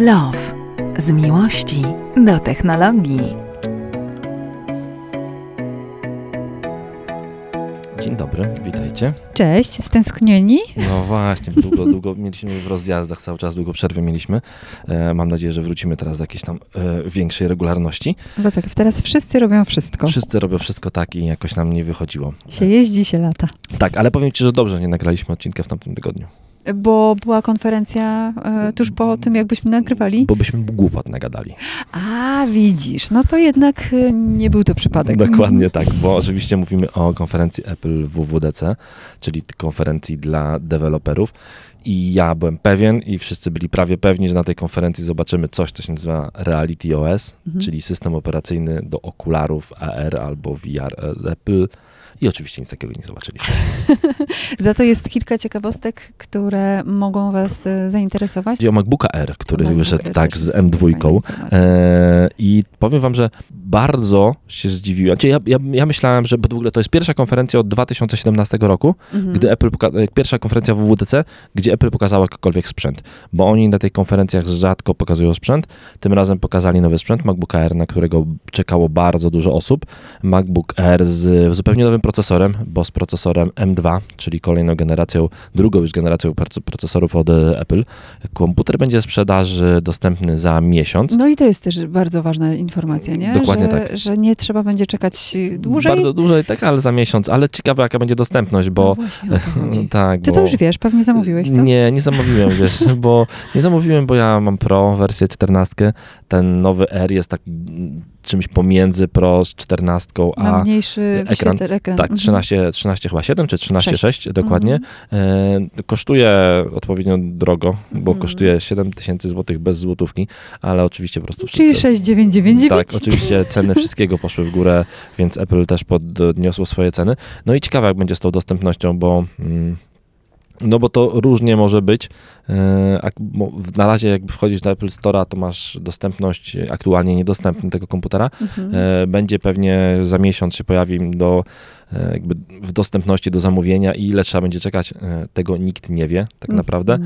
Techlove. Z miłości do technologii. Dzień dobry, witajcie. Cześć, stęsknieni? No właśnie, długo mieliśmy w rozjazdach, cały czas długo przerwy mieliśmy. Mam nadzieję, że wrócimy teraz do jakiejś tam większej regularności. Bo tak, teraz wszyscy robią wszystko. Wszyscy robią wszystko tak i jakoś nam nie wychodziło. Się jeździ, się lata. Tak, ale powiem ci, że dobrze, że nie nagraliśmy odcinka w tamtym tygodniu. Bo była konferencja tuż po tym, jak byśmy nagrywali. Bo byśmy głupot nagadali. A, widzisz. No to jednak nie był to przypadek. Dokładnie tak, bo oczywiście mówimy o konferencji Apple WWDC, czyli konferencji dla deweloperów. I ja byłem pewien i wszyscy byli prawie pewni, że na tej konferencji zobaczymy coś, co się nazywa Reality OS, czyli system operacyjny do okularów AR albo VR Apple. I oczywiście nic takiego nie zobaczyliśmy. Za to jest kilka ciekawostek, które mogą was zainteresować. Chodzi o MacBooka Air, który wyszedł tak z M2. I powiem wam, że bardzo się zdziwiłem. Ja myślałem, że w ogóle to jest pierwsza konferencja od 2017 roku, gdy Apple pierwsza konferencja WWDC, gdzie Apple pokazała jakikolwiek sprzęt. Bo oni na tych konferencjach rzadko pokazują sprzęt. Tym razem pokazali nowy sprzęt, MacBooka Air, na którego czekało bardzo dużo osób. MacBook Air z zupełnie nowym procesorem, bo z procesorem M2, czyli kolejną generacją, drugą już generacją procesorów od Apple. Komputer będzie w sprzedaży dostępny za miesiąc. No i to jest też bardzo ważna informacja, nie? Dokładnie tak. Że nie trzeba będzie czekać dłużej. Bardzo dłużej, tak, ale za miesiąc. Ale ciekawe, jaka będzie dostępność, bo... No właśnie, o to chodzi. Tak, ty to już wiesz, pewnie zamówiłeś, co? Nie, nie zamówiłem, wiesz, bo nie zamówiłem, bo ja mam Pro wersję 14. Ten nowy R jest tak czymś pomiędzy Pro z 14, a ma mniejszy ekran. Tak, 13 chyba 7 czy 13,6 dokładnie. Kosztuje odpowiednio drogo, bo kosztuje 7 000 złotych bez złotówki, ale oczywiście po prostu... Czyli 6,999. Tak, oczywiście ceny wszystkiego poszły w górę, więc Apple też podniosło swoje ceny. No i ciekawe, jak będzie z tą dostępnością, bo... No bo to różnie może być. Na razie jakby wchodzisz do Apple Store'a, to masz dostępność aktualnie niedostępny tego komputera. Będzie pewnie za miesiąc się pojawi jakby w dostępności do zamówienia i ile trzeba będzie czekać, tego nikt nie wie tak naprawdę.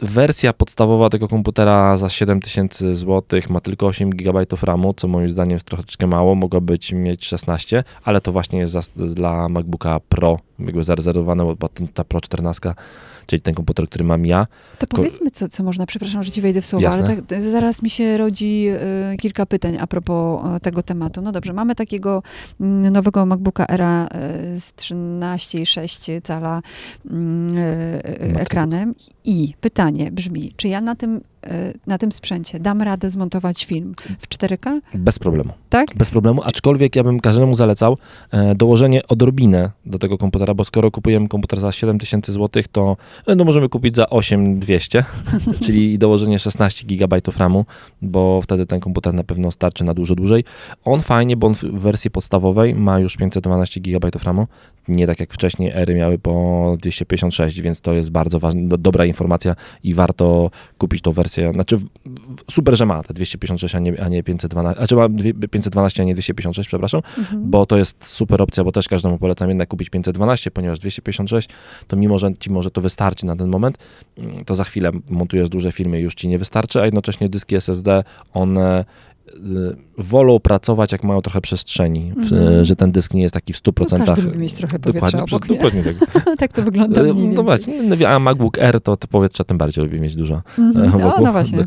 Wersja podstawowa tego komputera za 7 000 zł ma tylko 8 GB RAMu, co moim zdaniem jest troszeczkę mało, mogłaby mieć 16, ale to właśnie jest dla MacBooka Pro jakby zarezerwowane, bo ta Pro 14, czyli ten komputer, który mam ja. To powiedzmy, co można, przepraszam, że ci wejdę w słowo, jasne, ale tak, zaraz mi się rodzi kilka pytań a propos tego tematu. No dobrze, mamy takiego nowego MacBooka Aira z 13,6 cala ekranem i pytanie brzmi, czy ja na tym sprzęcie dam radę zmontować film w 4K? Bez problemu. Tak? Bez problemu, aczkolwiek ja bym każdemu zalecał dołożenie odrobinę do tego komputera, bo skoro kupujemy komputer za 7 000 zł, to no, możemy kupić za 8200, czyli dołożenie 16 GB RAMu, bo wtedy ten komputer na pewno starczy na dużo dłużej. On fajnie, bo on w wersji podstawowej ma już 512 GB RAMu, nie tak jak wcześniej Ery miały po 256, więc to jest bardzo ważna, dobra informacja i warto kupić tą wersję. Znaczy, super, że ma te 256, a nie 512, znaczy ma 512, a nie 256, przepraszam, bo to jest super opcja, bo też każdemu polecam jednak kupić 512, ponieważ 256, to mimo, że ci może to wystarczy na ten moment, to za chwilę montujesz duże filmy, już ci nie wystarczy, a jednocześnie dyski SSD, one wolą pracować, jak mają trochę przestrzeni, że ten dysk nie jest taki w 100%. Każdy lubi mieć trochę powietrza obok, nie? Dokładnie tak. Tak to wygląda mniej więcej. No właśnie, a MacBook Air to powietrza tym bardziej lubi mieć dużo. No właśnie,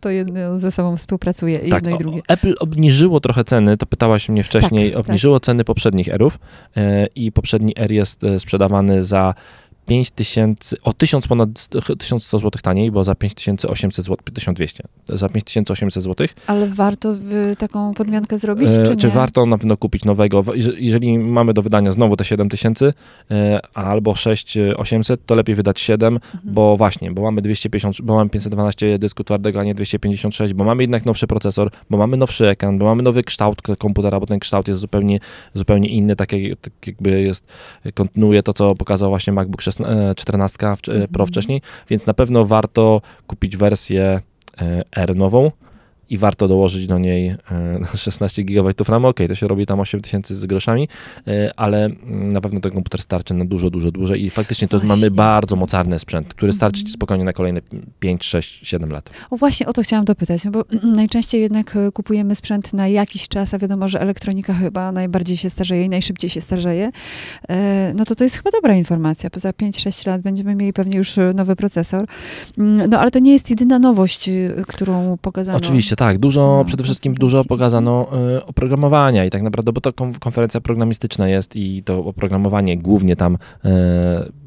to jedno ze sobą współpracuje, tak, jedno i drugie. Apple obniżyło trochę ceny, to pytałaś mnie wcześniej, tak, obniżyło ceny poprzednich Airów i poprzedni Air jest sprzedawany za 1100 zł taniej, bo za 5800 zł, 1200, za 5800 zł. Ale warto taką podmiankę zrobić, czy nie? Warto na pewno kupić nowego, jeżeli mamy do wydania znowu te 7000 albo 6800, to lepiej wydać 7, bo właśnie, bo mamy 250, bo mamy 512 dysku twardego, a nie 256, bo mamy jednak nowszy procesor, bo mamy nowszy ekran, bo mamy nowy kształt komputera, bo ten kształt jest zupełnie inny, tak jakby jest, kontynuuje to, co pokazał właśnie MacBook 14 Pro wcześniej, więc na pewno warto kupić wersję R nową, i warto dołożyć do niej 16 GB RAM. Okej, to się robi tam 8000 z groszami, ale na pewno ten komputer starczy na dużo, dużo dłużej i faktycznie to mamy bardzo mocarny sprzęt, który starczy ci spokojnie na kolejne 5, 6, 7 lat. O właśnie, o to chciałam dopytać, no bo najczęściej jednak kupujemy sprzęt na jakiś czas, a wiadomo, że elektronika chyba najbardziej się starzeje i najszybciej się starzeje. No to jest chyba dobra informacja. Poza 5-6 lat będziemy mieli pewnie już nowy procesor. No ale to nie jest jedyna nowość, którą pokazano. Oczywiście, tak. Przede wszystkim dużo pokazano oprogramowania i tak naprawdę, bo to konferencja programistyczna jest i to oprogramowanie głównie tam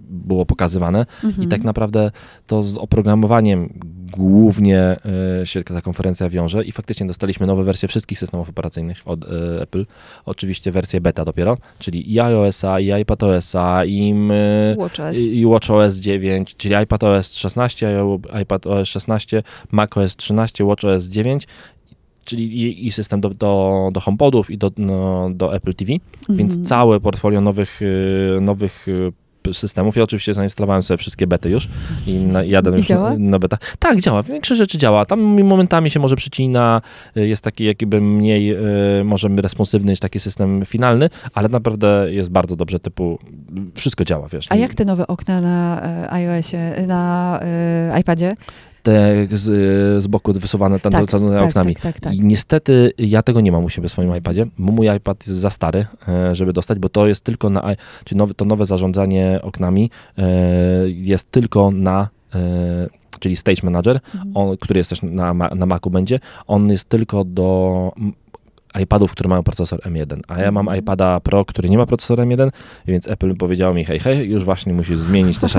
było pokazywane i tak naprawdę to z oprogramowaniem głównie się ta konferencja wiąże i faktycznie dostaliśmy nowe wersje wszystkich systemów operacyjnych od Apple. Oczywiście wersje beta dopiero, czyli i iOS-a, i iPadOS-a, i WatchOS 9, czyli iPadOS 16, iPadOS 16, macOS 13, WatchOS 9. Czyli i system do HomePodów i do Apple TV, więc całe portfolio nowych systemów. Ja oczywiście zainstalowałem sobie wszystkie bety już i jadę już na beta. Tak, działa. Większość rzeczy działa. Tam momentami się może przycina, jest taki jakby mniej może responsywny niż taki system finalny, ale naprawdę jest bardzo dobrze, typu wszystko działa, wiesz. A jak te nowe okna na iOSie, na iPadzie? Z boku wysuwane tam oknami. Tak. I niestety ja tego nie mam u siebie w swoim iPadzie. Mój iPad jest za stary, żeby dostać, bo to jest tylko na... Czyli to nowe zarządzanie oknami jest tylko na... Czyli Stage Manager, który jest też na Macu będzie. On jest tylko do iPadów, które mają procesor M1, a ja mam iPada Pro, który nie ma procesora M1, więc Apple powiedział mi hej, już właśnie musisz zmienić też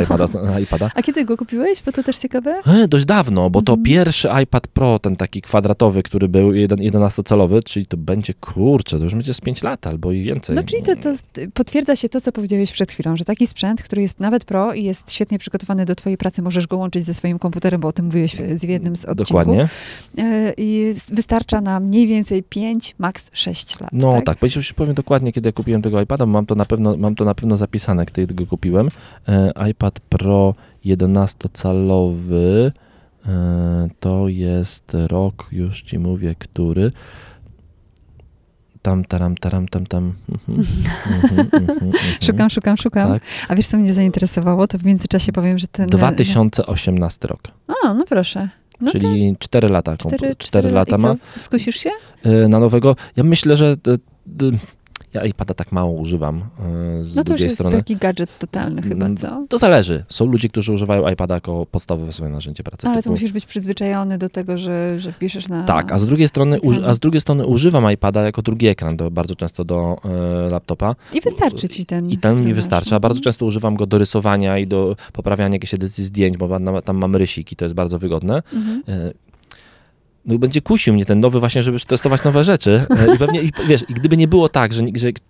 iPada. A kiedy go kupiłeś? Bo to też ciekawe. Dość dawno, bo to pierwszy iPad Pro, ten taki kwadratowy, który był 11-calowy, czyli to będzie, to już będzie z 5 lat albo i więcej. No czyli to potwierdza się to, co powiedziałeś przed chwilą, że taki sprzęt, który jest nawet Pro i jest świetnie przygotowany do twojej pracy, możesz go łączyć ze swoim komputerem, bo o tym mówiłeś w jednym z odcinków. Dokładnie. I wystarcza na mniej więcej 5 max 6 lat. No tak, bo już powiem dokładnie, kiedy ja kupiłem tego iPada, bo mam to na pewno zapisane, kiedy go kupiłem. iPad Pro 11-calowy, to jest rok, już ci mówię, który. Tam. Szukam. Tak. A wiesz, co mnie zainteresowało? To w międzyczasie powiem, że ten... 2018 rok. A, no proszę. No czyli 4 lata. 4 lata ma. Skusisz się? Na nowego. Ja myślę, że ja iPada tak mało używam z drugiej strony. No to jest taki gadżet totalny chyba, co? To zależy. Są ludzie, którzy używają iPada jako podstawowe swoje narzędzie pracy. Ale to musisz być przyzwyczajony do tego, że wpiszesz na... Tak, a z drugiej strony używam iPada jako drugi ekran bardzo często do laptopa. I wystarczy ci ten. I ten mi wystarcza. Bardzo często używam go do rysowania i do poprawiania jakichś edycji zdjęć, bo tam mam rysiki, to jest bardzo wygodne. No będzie kusił mnie ten nowy właśnie, żeby testować nowe rzeczy. I pewnie, wiesz, gdyby nie było tak, że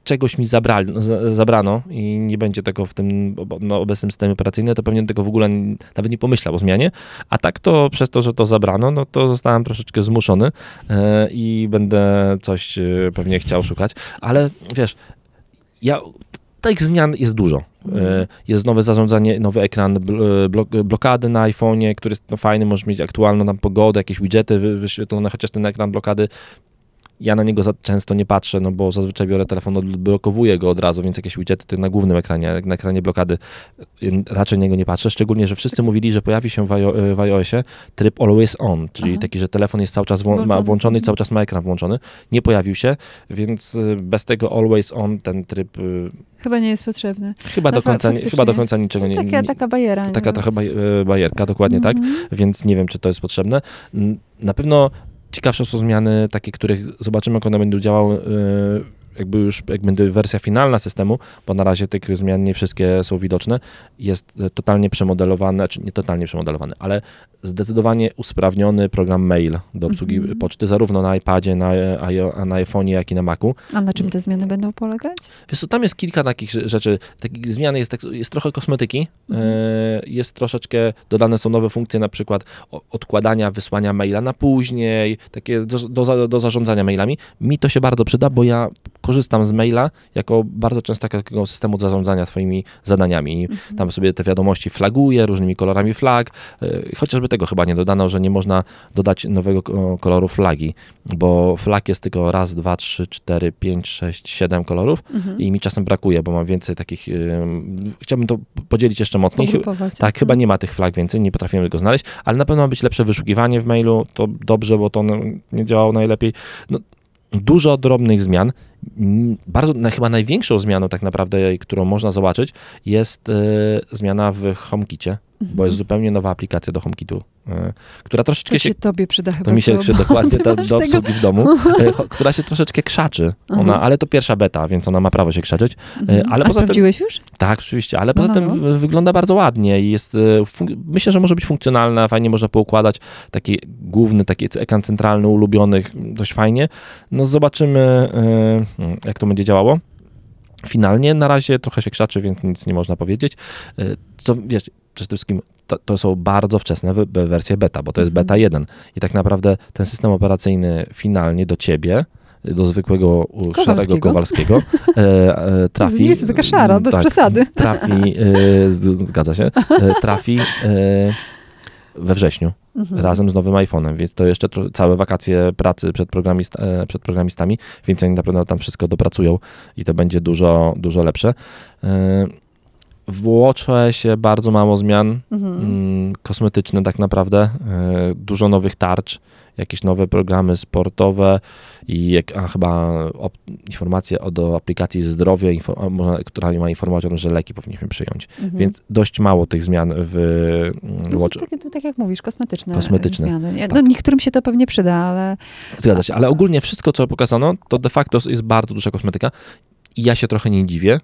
czegoś mi zabrano i nie będzie tego w tym obecnym systemie operacyjnym, to pewnie tego w ogóle nawet nie pomyślał o zmianie. A tak to przez to, że to zabrano, no to zostałem troszeczkę zmuszony i będę coś pewnie chciał szukać. Ale wiesz, tych zmian jest dużo. Jest nowe zarządzanie, nowy ekran, blokady na iPhone'ie, który jest fajny, możesz mieć aktualną tam pogodę, jakieś widgety wyświetlone, chociaż ten ekran blokady, ja na niego za często nie patrzę, no bo zazwyczaj biorę telefon, odblokowuję go od razu, więc jakieś widgety to na głównym ekranie, na ekranie blokady raczej niego nie patrzę, szczególnie, że wszyscy mówili, że pojawi się w iOSie tryb Always On, czyli taki, że telefon jest cały czas włączony i cały czas ma ekran włączony. Nie pojawił się, więc bez tego Always On ten tryb... Chyba nie jest potrzebny. Chyba do końca niczego nie... Taka bajera. Taka trochę bajerka, dokładnie tak, więc nie wiem, czy to jest potrzebne. Na pewno ciekawsze są zmiany takie, których zobaczymy, jak one będą działały, jak będzie wersja finalna systemu, bo na razie tych zmian nie wszystkie są widoczne. Jest totalnie przemodelowany, znaczy nie totalnie przemodelowany, ale zdecydowanie usprawniony program mail do obsługi poczty, zarówno na iPadzie, na iPhone'ie, jak i na Macu. A na czym te zmiany będą polegać? Wiesz co, tam jest kilka takich rzeczy. Takich zmian jest trochę kosmetyki, jest troszeczkę, dodane są nowe funkcje, na przykład odkładania, wysłania maila na później, takie do zarządzania mailami. Mi to się bardzo przyda, bo ja korzystam z maila jako bardzo często takiego systemu zarządzania twoimi zadaniami. Mhm. Tam sobie te wiadomości flaguję różnymi kolorami flag. Chociażby tego chyba nie dodano, że nie można dodać nowego koloru flagi, bo flag jest tylko raz, dwa, trzy, cztery, pięć, sześć, siedem kolorów i mi czasem brakuje, bo mam więcej takich... Chciałbym to podzielić jeszcze mocniej. Tak, chyba nie ma tych flag więcej, nie potrafiłem tego znaleźć, ale na pewno ma być lepsze wyszukiwanie w mailu, to dobrze, bo to nie działało najlepiej. No, dużo drobnych zmian. Chyba największą zmianą tak naprawdę, którą można zobaczyć, jest zmiana w HomeKicie, bo jest zupełnie nowa aplikacja do HomeKitu, która troszeczkę to się... tobie przyda chyba. To mi się dokładnie do obsługi w domu, która się troszeczkę krzaczy. Ona, ale to pierwsza beta, więc ona ma prawo się krzaczyć. Ale a sprawdziłeś już? Tak, oczywiście, ale poza tym wygląda bardzo ładnie i jest, myślę, że może być funkcjonalna, fajnie można poukładać taki główny, taki ekran centralny ulubionych, dość fajnie. No zobaczymy, jak to będzie działało. Finalnie na razie trochę się krzaczy, więc nic nie można powiedzieć. Co wiesz, przede wszystkim to są bardzo wczesne wersje beta, bo to jest beta 1 i tak naprawdę ten system operacyjny finalnie do ciebie, do zwykłego szarego Kowalskiego trafi... Jest tylko szara, bez przesady. Trafi, zgadza się, trafi we wrześniu. Razem z nowym iPhone'em, więc to jeszcze całe wakacje pracy przed programistami, więc oni na pewno tam wszystko dopracują i to będzie dużo, dużo lepsze. W WatchOSie bardzo mało zmian, kosmetyczne tak naprawdę, dużo nowych tarcz, jakieś nowe programy sportowe i chyba informacje do aplikacji zdrowia, która ma informować o tym, że leki powinniśmy przyjąć. Więc dość mało tych zmian w WatchOS. Tak jak mówisz, kosmetyczne zmiany. Tak. No, niektórym się to pewnie przyda, ale... Zgadza się, ale ogólnie wszystko, co pokazano, to de facto jest bardzo duża kosmetyka i ja się trochę nie dziwię,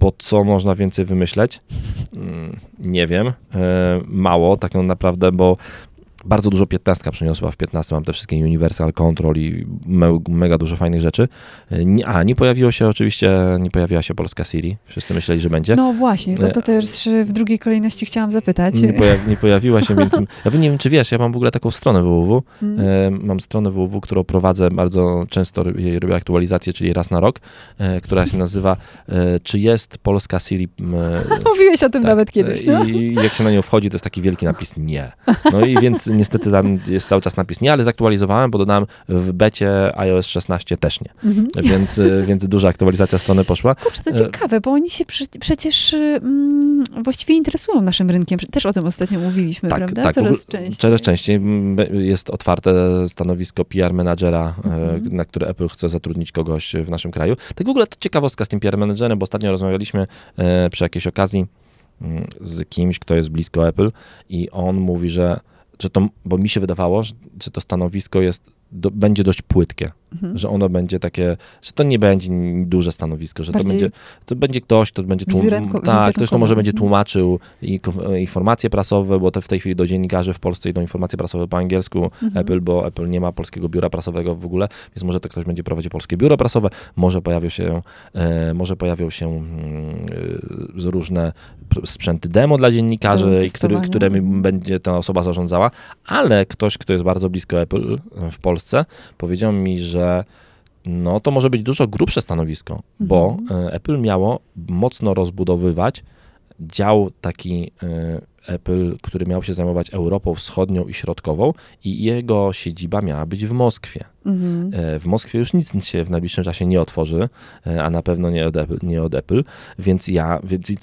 bo co można więcej wymyśleć? Nie wiem. Mało tak naprawdę, bo bardzo dużo 15 przyniosła. W 15 mam te wszystkie Universal Control i mega dużo fajnych rzeczy. Nie pojawiła się polska Siri. Wszyscy myśleli, że będzie. No właśnie, to też w drugiej kolejności chciałam zapytać. Nie pojawiła się, więc... Ja nie wiem, czy wiesz, ja mam w ogóle taką stronę www. Mam stronę www, którą prowadzę bardzo często, robię aktualizację, czyli raz na rok, która się nazywa Czy jest polska Siri? Mówiłeś o tym nawet kiedyś, no. I jak się na nią wchodzi, to jest taki wielki napis nie. No i więc niestety tam jest cały czas napis nie, ale zaktualizowałem, bo dodałem w becie iOS 16 też nie. Więc duża aktualizacja strony poszła. Kurczę, to ciekawe, bo oni się przecież właściwie interesują naszym rynkiem. Też o tym ostatnio mówiliśmy, tak, prawda? Tak, coraz częściej jest otwarte stanowisko PR menadżera, na które Apple chce zatrudnić kogoś w naszym kraju. Tak w ogóle to ciekawostka z tym PR menadżerem, bo ostatnio rozmawialiśmy przy jakiejś okazji z kimś, kto jest blisko Apple i on mówi, że to, bo mi się wydawało, że to stanowisko będzie dość płytkie, że ono będzie takie, że to nie będzie duże stanowisko, że to będzie ktoś, kto będzie może będzie tłumaczył informacje prasowe, bo to w tej chwili do dziennikarzy w Polsce idą informacje prasowe po angielsku Apple, bo Apple nie ma polskiego biura prasowego w ogóle, więc może to ktoś będzie prowadził polskie biuro prasowe, może pojawią się różne sprzęty demo dla dziennikarzy, którymi będzie ta osoba zarządzała, ale ktoś, kto jest bardzo blisko Apple w Polsce, powiedział mi, że no to może być dużo grubsze stanowisko, bo Apple miało mocno rozbudowywać dział taki Apple, który miał się zajmować Europą Wschodnią i Środkową i jego siedziba miała być w Moskwie. W Moskwie już nic się w najbliższym czasie nie otworzy, a na pewno nie od Apple, więc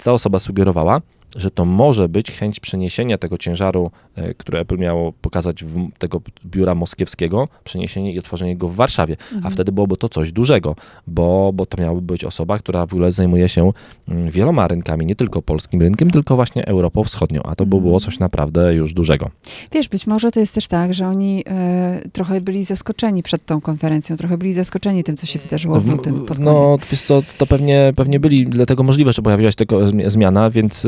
ta osoba sugerowała, że to może być chęć przeniesienia tego ciężaru, który Apple miało pokazać tego biura moskiewskiego, przeniesienie i otworzenie go w Warszawie, a wtedy byłoby to coś dużego, bo to miałaby być osoba, która w ogóle zajmuje się wieloma rynkami, nie tylko polskim rynkiem, tylko właśnie Europą Wschodnią, a to by było coś naprawdę już dużego. Wiesz, być może to jest też tak, że oni trochę byli zaskoczeni przed tą konferencją, trochę byli zaskoczeni tym, co się wydarzyło w tym pod koniec. No, wiesz co, to pewnie byli, dlatego możliwe, że pojawiła się taka zmiana, więc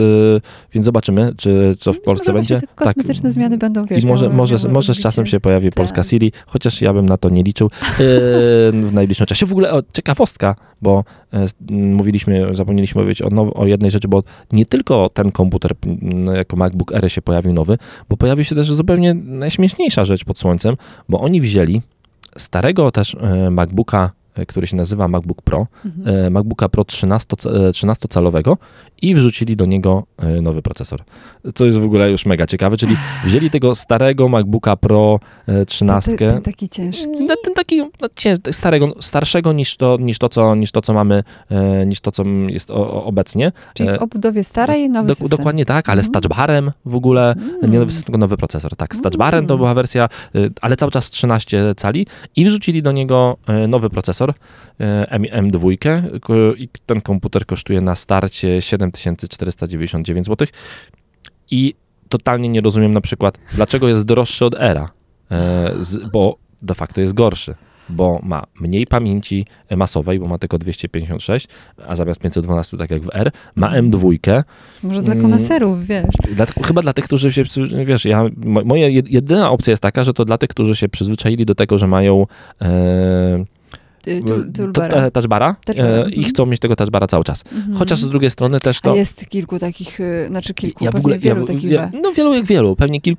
zobaczymy, czy co w Polsce będzie. Te kosmetyczne zmiany będą, wiesz. I może z czasem się pojawi polska Siri, chociaż ja bym na to nie liczył w najbliższym czasie. W ogóle ciekawostka, bo zapomnieliśmy mówić o jednej rzeczy, bo nie tylko ten komputer jako MacBook Air się pojawił nowy, bo pojawił się też zupełnie najśmieszniejsza rzecz pod słońcem, bo oni wzięli starego też MacBooka który się nazywa MacBook Pro, MacBooka Pro 13-calowego i wrzucili do niego nowy procesor. Co jest w ogóle już mega ciekawe, czyli wzięli tego starego MacBooka Pro 13. Ten taki ciężki? Ten taki starszego niż to, co jest obecnie. Czyli w obudowie starej nowy system. Dokładnie tak, ale z touch barem w ogóle, nie nowy system, tylko nowy procesor. Tak, z touch barem to była wersja, ale cały czas 13 cali i wrzucili do niego nowy procesor M2 i ten komputer kosztuje na starcie 7499 zł i totalnie nie rozumiem na przykład, dlaczego jest droższy od Aira, bo de facto jest gorszy, bo ma mniej pamięci masowej, bo ma tylko 256, a zamiast 512, tak jak w R, ma M2. Może dla koneserów, wiesz. Chyba dla tych, którzy się, wiesz, moja jedyna opcja jest taka, że to dla tych, którzy się przyzwyczaili do tego, że mają touchbara i chcą mieć tego touchbara cały czas. Chociaż z drugiej strony też to... A jest kilku takich, pewnie wielu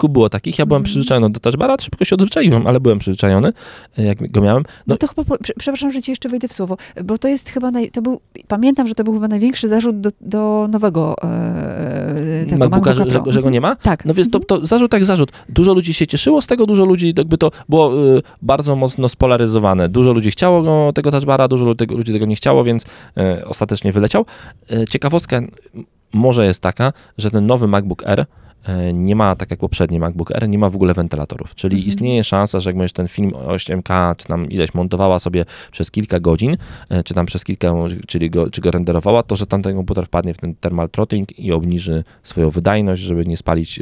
było takich. Ja byłem przyzwyczajony do touchbara, szybko się odzwyczaiłem, ale byłem przyzwyczajony, jak go miałem. No to chyba, przepraszam, że ci jeszcze wejdę w słowo, bo to jest chyba, pamiętam, że to był chyba największy zarzut do nowego MacBooka Pro. Że go nie ma? Tak. No więc to zarzut. Dużo ludzi się cieszyło z tego, dużo ludzi, jakby to było bardzo mocno spolaryzowane. Dużo ludzi chciało go tego touchbara, dużo ludzi tego nie chciało, więc ostatecznie wyleciał. Ciekawostka może jest taka, że ten nowy MacBook Air nie ma, tak jak poprzedni MacBook Air, nie ma w ogóle wentylatorów, czyli istnieje szansa, że jak będziesz ten film 8K, czy tam ileś montowała sobie przez kilka godzin, czy go renderowała, to że tam ten komputer wpadnie w ten thermal throttling i obniży swoją wydajność, żeby nie spalić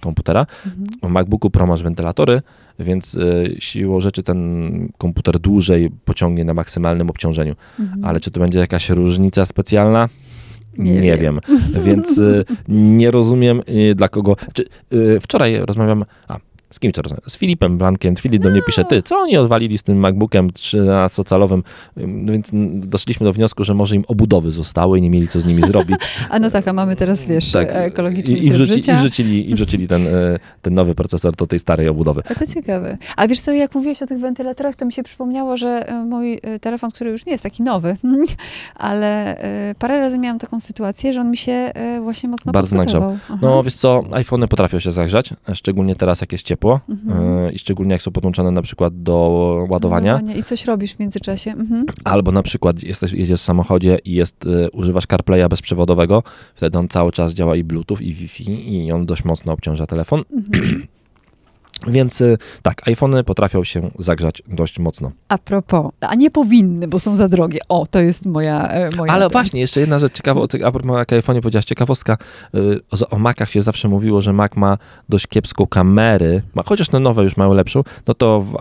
komputera. W MacBooku Pro masz wentylatory, więc siłą rzeczy ten komputer dłużej pociągnie na maksymalnym obciążeniu. Ale czy to będzie jakaś różnica specjalna? Nie wiem. Więc nie rozumiem dla kogo. Wczoraj rozmawiam... Z kimś to rozmawiam? Z Filipem Blankiem. Filip do mnie pisze, co oni odwalili z tym MacBookiem 13-calowym? Więc doszliśmy do wniosku, że może im obudowy zostały i nie mieli co z nimi zrobić. A mamy teraz, ekologiczny tryb życia. I wrzucili ten nowy procesor do tej starej obudowy. A to ciekawe. A wiesz co, jak mówiłeś o tych wentylatorach, to mi się przypomniało, że mój telefon, który już nie jest taki nowy, ale parę razy miałam taką sytuację, że on mi się właśnie mocno podgotował. No wiesz co, iPhone'y potrafią się zagrzać, szczególnie teraz jak jest ciepło. I szczególnie jak są podłączone na przykład do ładowania. I coś robisz w międzyczasie. Albo na przykład jedziesz w samochodzie i używasz CarPlaya bezprzewodowego, wtedy on cały czas działa i Bluetooth, i Wi-Fi, i on dość mocno obciąża telefon. Więc tak, iPhony potrafią się zagrzać dość mocno. A propos, a nie powinny, bo są za drogie. O, to jest moja ale właśnie, jeszcze jedna rzecz ciekawa, a propos jak iPhone'ie powiedziałaś, ciekawostka, o Macach się zawsze mówiło, że Mac ma dość kiepską kamerę, chociaż te nowe już mają lepszą, no to w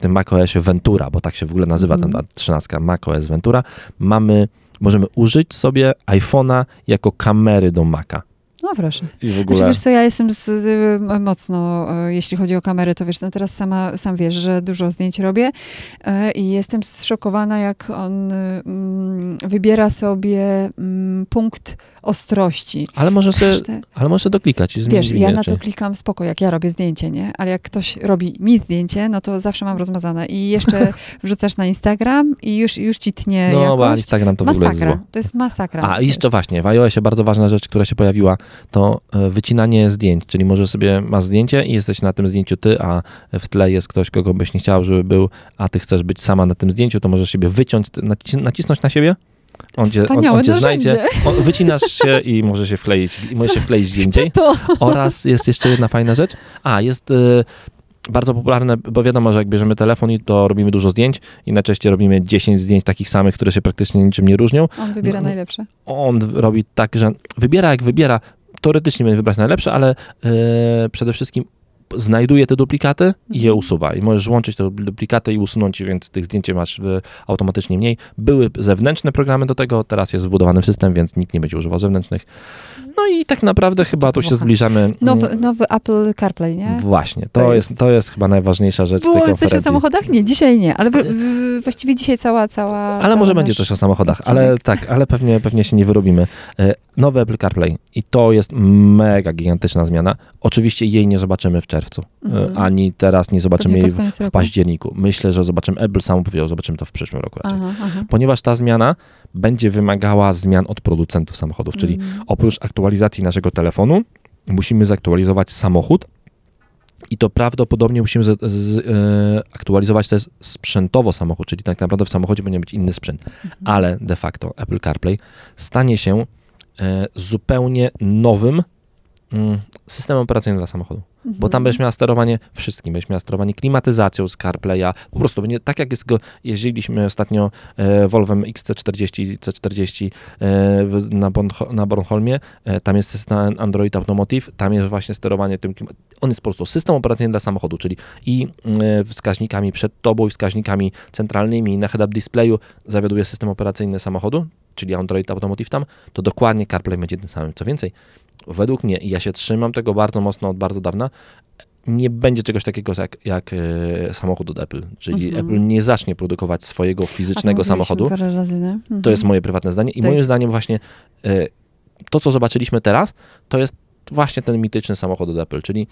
tym macOSie Ventura, bo tak się w ogóle nazywa ta 13 macOS Ventura, możemy użyć sobie iPhone'a jako kamery do Maca. No proszę. I w ogóle... Znaczy, wiesz co, ja jestem mocno, jeśli chodzi o kamerę, to wiesz, no teraz sam wiesz, że dużo zdjęć robię i jestem zszokowana, jak on wybiera sobie punkt ostrości. Ale może doklikać i zmienić. Wiesz, ja na to klikam spoko, jak ja robię zdjęcie, nie? Ale jak ktoś robi mi zdjęcie, no to zawsze mam rozmazane. I jeszcze wrzucasz na Instagram i już ci tnie jakość. No, Instagram to w ogóle jest zło. To jest masakra. A jeszcze właśnie, w iOSie bardzo ważna rzecz, która się pojawiła, to wycinanie zdjęć, czyli może sobie masz zdjęcie i jesteś na tym zdjęciu ty, a w tle jest ktoś, kogo byś nie chciał, żeby był, a ty chcesz być sama na tym zdjęciu, to możesz siebie wyciąć, nacisnąć na siebie. On cię znajdzie, wycinasz się i może się wkleić zdjęcie. Oraz jest jeszcze jedna fajna rzecz. Jest bardzo popularne, bo wiadomo, że jak bierzemy telefon i to robimy dużo zdjęć i najczęściej robimy 10 zdjęć takich samych, które się praktycznie niczym nie różnią. On wybiera najlepsze. On robi tak, że wybiera. Teoretycznie będzie wybrać najlepsze, ale przede wszystkim znajduje te duplikaty i je usuwa. I możesz łączyć te duplikaty i usunąć, więc tych zdjęć masz automatycznie mniej. Były zewnętrzne programy do tego, teraz jest wbudowany w system, więc nikt nie będzie używał zewnętrznych. No i tak naprawdę chyba tu się zbliżamy. Nowy Apple CarPlay, nie? Właśnie, to jest chyba najważniejsza rzecz tej konferencji. Coś o samochodach? Nie, dzisiaj nie, ale właściwie dzisiaj cała... Ale może będzie coś o samochodach, ale tak, ale pewnie się nie wyrobimy. Nowy Apple CarPlay i to jest mega gigantyczna zmiana. Oczywiście jej nie zobaczymy w czerwcu, ani teraz nie zobaczymy jej w październiku. Myślę, że zobaczymy, Apple sam powiedział, zobaczymy to w przyszłym roku raczej. Aha. Ponieważ ta zmiana będzie wymagała zmian od producentów samochodów, czyli oprócz aktualizacji naszego telefonu musimy zaktualizować samochód i to prawdopodobnie musimy aktualizować też sprzętowo samochód, czyli tak naprawdę w samochodzie będzie być inny sprzęt, ale de facto Apple CarPlay stanie się zupełnie nowym systemem operacyjnym dla samochodu, bo tam będziesz miała sterowanie wszystkim, będziesz miała sterowanie klimatyzacją z CarPlaya, po prostu będzie tak jak jest go, jeździliśmy ostatnio Volvo XC40, C40 na Bornholmie, tam jest system Android Automotive, tam jest właśnie sterowanie tym, on jest po prostu system operacyjny dla samochodu, czyli i wskaźnikami przed tobą, i wskaźnikami centralnymi, na head-up displayu zawiaduje system operacyjny samochodu, czyli Android Automotive tam, to dokładnie CarPlay będzie tym samym. Co więcej, według mnie, i ja się trzymam tego bardzo mocno od bardzo dawna, nie będzie czegoś takiego jak samochód od Apple, czyli Apple nie zacznie produkować swojego fizycznego samochodu. Parę razy, nie? To jest moje prywatne zdanie i moim zdaniem właśnie to, co zobaczyliśmy teraz, to jest właśnie ten mityczny samochód od Apple, czyli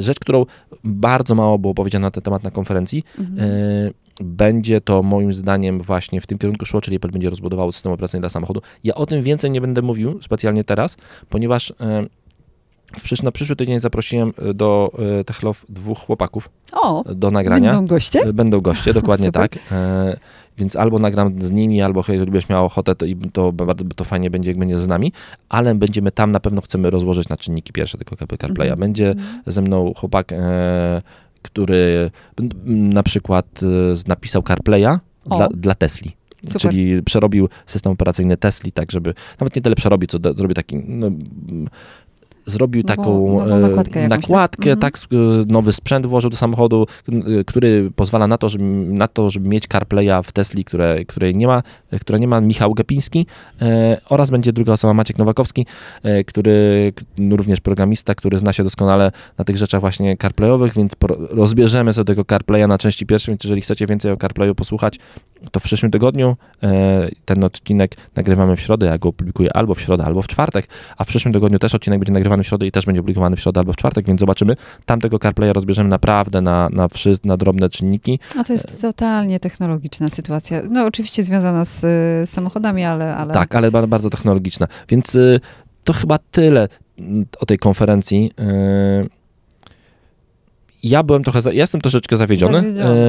rzecz, którą bardzo mało było powiedziane na ten temat na konferencji. Będzie to moim zdaniem właśnie w tym kierunku szło, czyli Apple będzie rozbudował system operacyjny dla samochodu. Ja o tym więcej nie będę mówił specjalnie teraz, ponieważ na przyszły tydzień zaprosiłem do Techlove dwóch chłopaków do nagrania. Będą goście? Będą goście, dokładnie tak. Więc albo nagram z nimi, albo jeżeli byś miał ochotę, to fajnie będzie, jak będzie z nami, ale będziemy tam, na pewno chcemy rozłożyć na czynniki pierwsze tego CarPlaya. Będzie ze mną chłopak, który na przykład napisał CarPlaya dla Tesli. Super. Czyli przerobił system operacyjny Tesli, tak żeby, nawet nie tyle przerobić, co zrobił taki... Zrobił taką nakładkę, tak, nowy sprzęt włożył do samochodu, który pozwala na to, żeby mieć CarPlaya w Tesli, która nie ma Michał Gepiński, oraz będzie druga osoba, Maciek Nowakowski, który również programista, który zna się doskonale na tych rzeczach właśnie CarPlayowych, więc rozbierzemy sobie tego CarPlaya na części pierwszej, więc jeżeli chcecie więcej o CarPlayu posłuchać, to w przyszłym tygodniu ten odcinek nagrywamy w środę, ja go opublikuję albo w środę, albo w czwartek, a w przyszłym tygodniu też odcinek będzie nagrywany w środę i też będzie publikowany w środę albo w czwartek, więc zobaczymy. Tamtego CarPlaya rozbierzemy naprawdę na drobne czynniki. A to jest totalnie technologiczna sytuacja. No oczywiście związana z samochodami, ale... Tak, ale bardzo technologiczna. Więc to chyba tyle o tej konferencji. Ja byłem jestem troszeczkę zawiedziony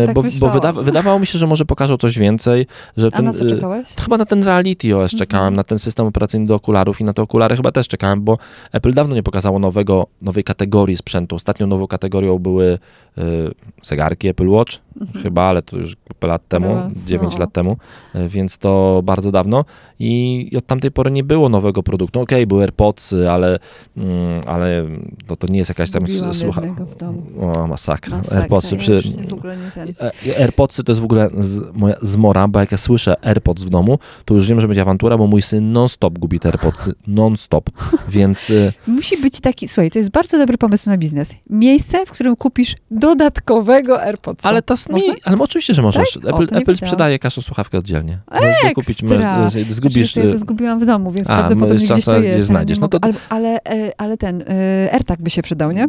tak bo wydawało mi się, że może pokażą coś więcej. Że na co czekałeś? Chyba na ten Reality OS czekałem, na ten system operacyjny do okularów i na te okulary chyba też czekałem, bo Apple dawno nie pokazało nowej kategorii sprzętu. Ostatnią nową kategorią były zegarki Apple Watch, chyba, ale to już lat temu, 9 lat temu, więc to bardzo dawno i od tamtej pory nie było nowego produktu. Okej, były AirPods, ale to nie jest jakaś tam... masakra. AirPodsy to jest w ogóle moja zmora, bo jak ja słyszę AirPods w domu, to już wiem, że będzie awantura, bo mój syn non-stop gubi te AirPodsy, non-stop, więc... Musi być taki, słuchaj, to jest bardzo dobry pomysł na biznes. Miejsce, w którym kupisz dodatkowego AirPodsa. Ale oczywiście, że możesz. Tak? Apple sprzedaje każdą słuchawkę oddzielnie. Można kupić, zgubisz... Ja to zgubiłam w domu, więc prawdopodobnie gdzieś to jest. Ale ten AirTag by się przydał, nie?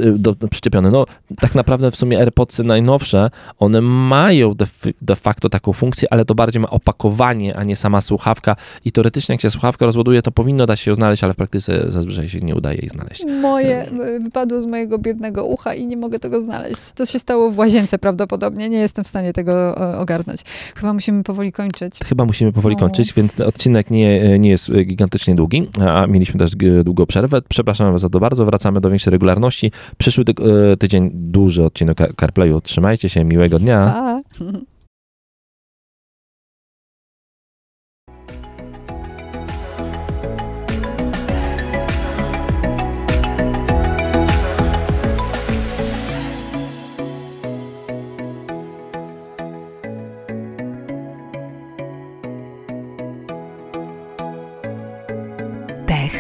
Przyczepiony. No tak naprawdę w sumie AirPodsy najnowsze, one mają de facto taką funkcję, ale to bardziej ma opakowanie, a nie sama słuchawka i teoretycznie jak się słuchawka rozładuje, to powinno dać się ją znaleźć, ale w praktyce zazwyczaj się nie udaje jej znaleźć. Moje wypadło z mojego biednego ucha i nie mogę tego znaleźć. To się stało w łazience prawdopodobnie, nie jestem w stanie tego ogarnąć. Chyba musimy powoli kończyć, więc odcinek nie jest gigantycznie długi, a mieliśmy też długą przerwę. Przepraszam was za to bardzo, wracamy do większej regularności. Przyszły tydzień duży odcinek CarPlayu. Trzymajcie się, miłego dnia. Pa.